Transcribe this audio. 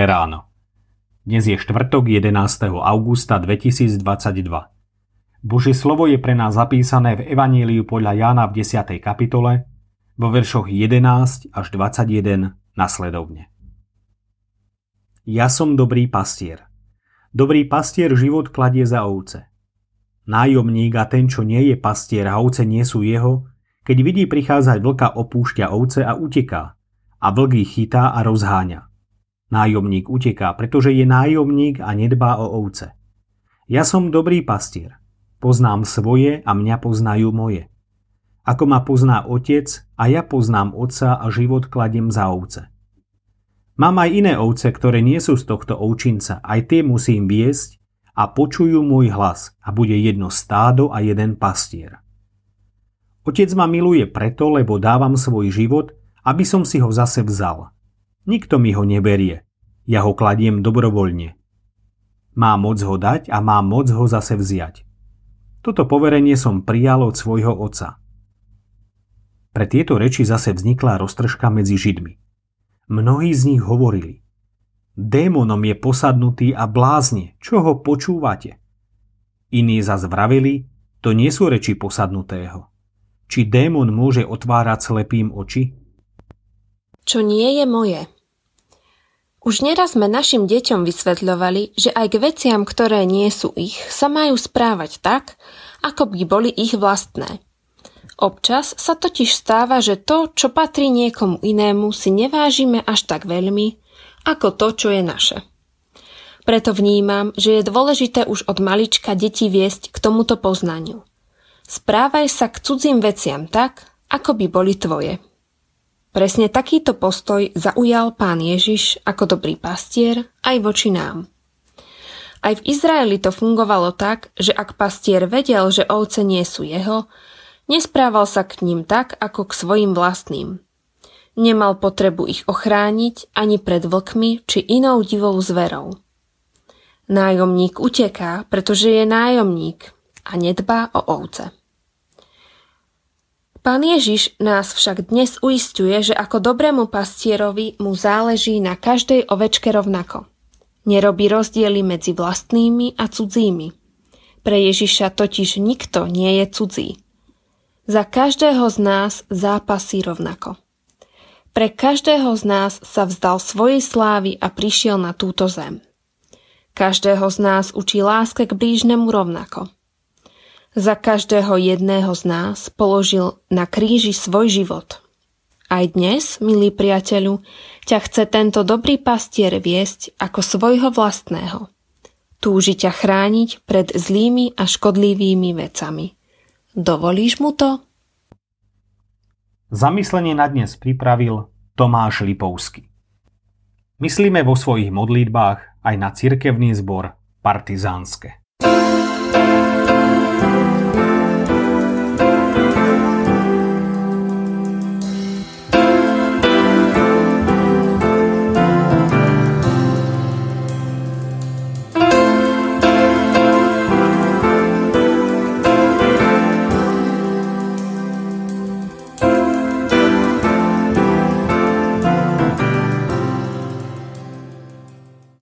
dobré ráno. Dnes je štvrtok 11. augusta 2022. Božie slovo je pre nás zapísané v Evaníliu podľa Jána v 10. kapitole vo veršoch 11 až 21 nasledovne. Ja som dobrý pastier. Dobrý pastier život kladie za ovce. Nájomník a ten, čo nie je pastier a ovce nie sú jeho, keď vidí prichádzať vlka, opúšťa ovce a uteká a vlk ich chytá a rozháňa. Nájomník uteká, pretože je nájomník a nedbá o ovce. Ja som dobrý pastier. Poznám svoje a mňa poznajú moje. Ako ma pozná otec a ja poznám otca a život kladiem za ovce. Mám aj iné ovce, ktoré nie sú z tohto ovčinca. Aj tie musím viesť a počujú môj hlas a bude jedno stádo a jeden pastier. Otec ma miluje preto, lebo dávam svoj život, aby som si ho zase vzal. Nikto mi ho neberie. Ja ho kladiem dobrovoľne. Má moc ho dať a má moc ho zase vziať. Toto poverenie som prijal od svojho otca. Pre tieto reči zase vznikla roztržka medzi Židmi. Mnohí z nich hovorili: démonom je posadnutý a blázne, čo ho počúvate? Iní zas vravili: to nie sú reči posadnutého. Či démon môže otvárať slepým oči? Čo nie je moje. Už neraz sme našim deťom vysvetľovali, že aj k veciam, ktoré nie sú ich, sa majú správať tak, ako by boli ich vlastné. Občas sa totiž stáva, že to, čo patrí niekomu inému, si nevážime až tak veľmi, ako to, čo je naše. Preto vnímam, že je dôležité už od malička deti viesť k tomuto poznaniu. Správaj sa k cudzím veciam tak, ako by boli tvoje. Presne takýto postoj zaujal Pán Ježiš ako dobrý pastier aj voči nám. Aj v Izraeli to fungovalo tak, že ak pastier vedel, že ovce nie sú jeho, nesprával sa k ním tak, ako k svojim vlastným. Nemal potrebu ich ochrániť ani pred vlkmi či inou divou zverou. Nájomník uteká, pretože je nájomník a nedbá o ovce. Pán Ježiš nás však dnes uisťuje, že ako dobrému pastierovi mu záleží na každej ovečke rovnako. Nerobí rozdiely medzi vlastnými a cudzími. Pre Ježiša totiž nikto nie je cudzí. Za každého z nás zápasí rovnako. Pre každého z nás sa vzdal svojej slávy a prišiel na túto zem. Každého z nás učí láske k blížnemu rovnako. Za každého jedného z nás položil na kríži svoj život. Aj dnes, milý priateľu, ťa chce tento dobrý pastier viesť ako svojho vlastného. Túži ťa chrániť pred zlými a škodlivými vecami. Dovolíš mu to? Zamyslenie na dnes pripravil Tomáš Lipovský. Myslíme vo svojich modlitbách aj na cirkevný zbor Partizánske.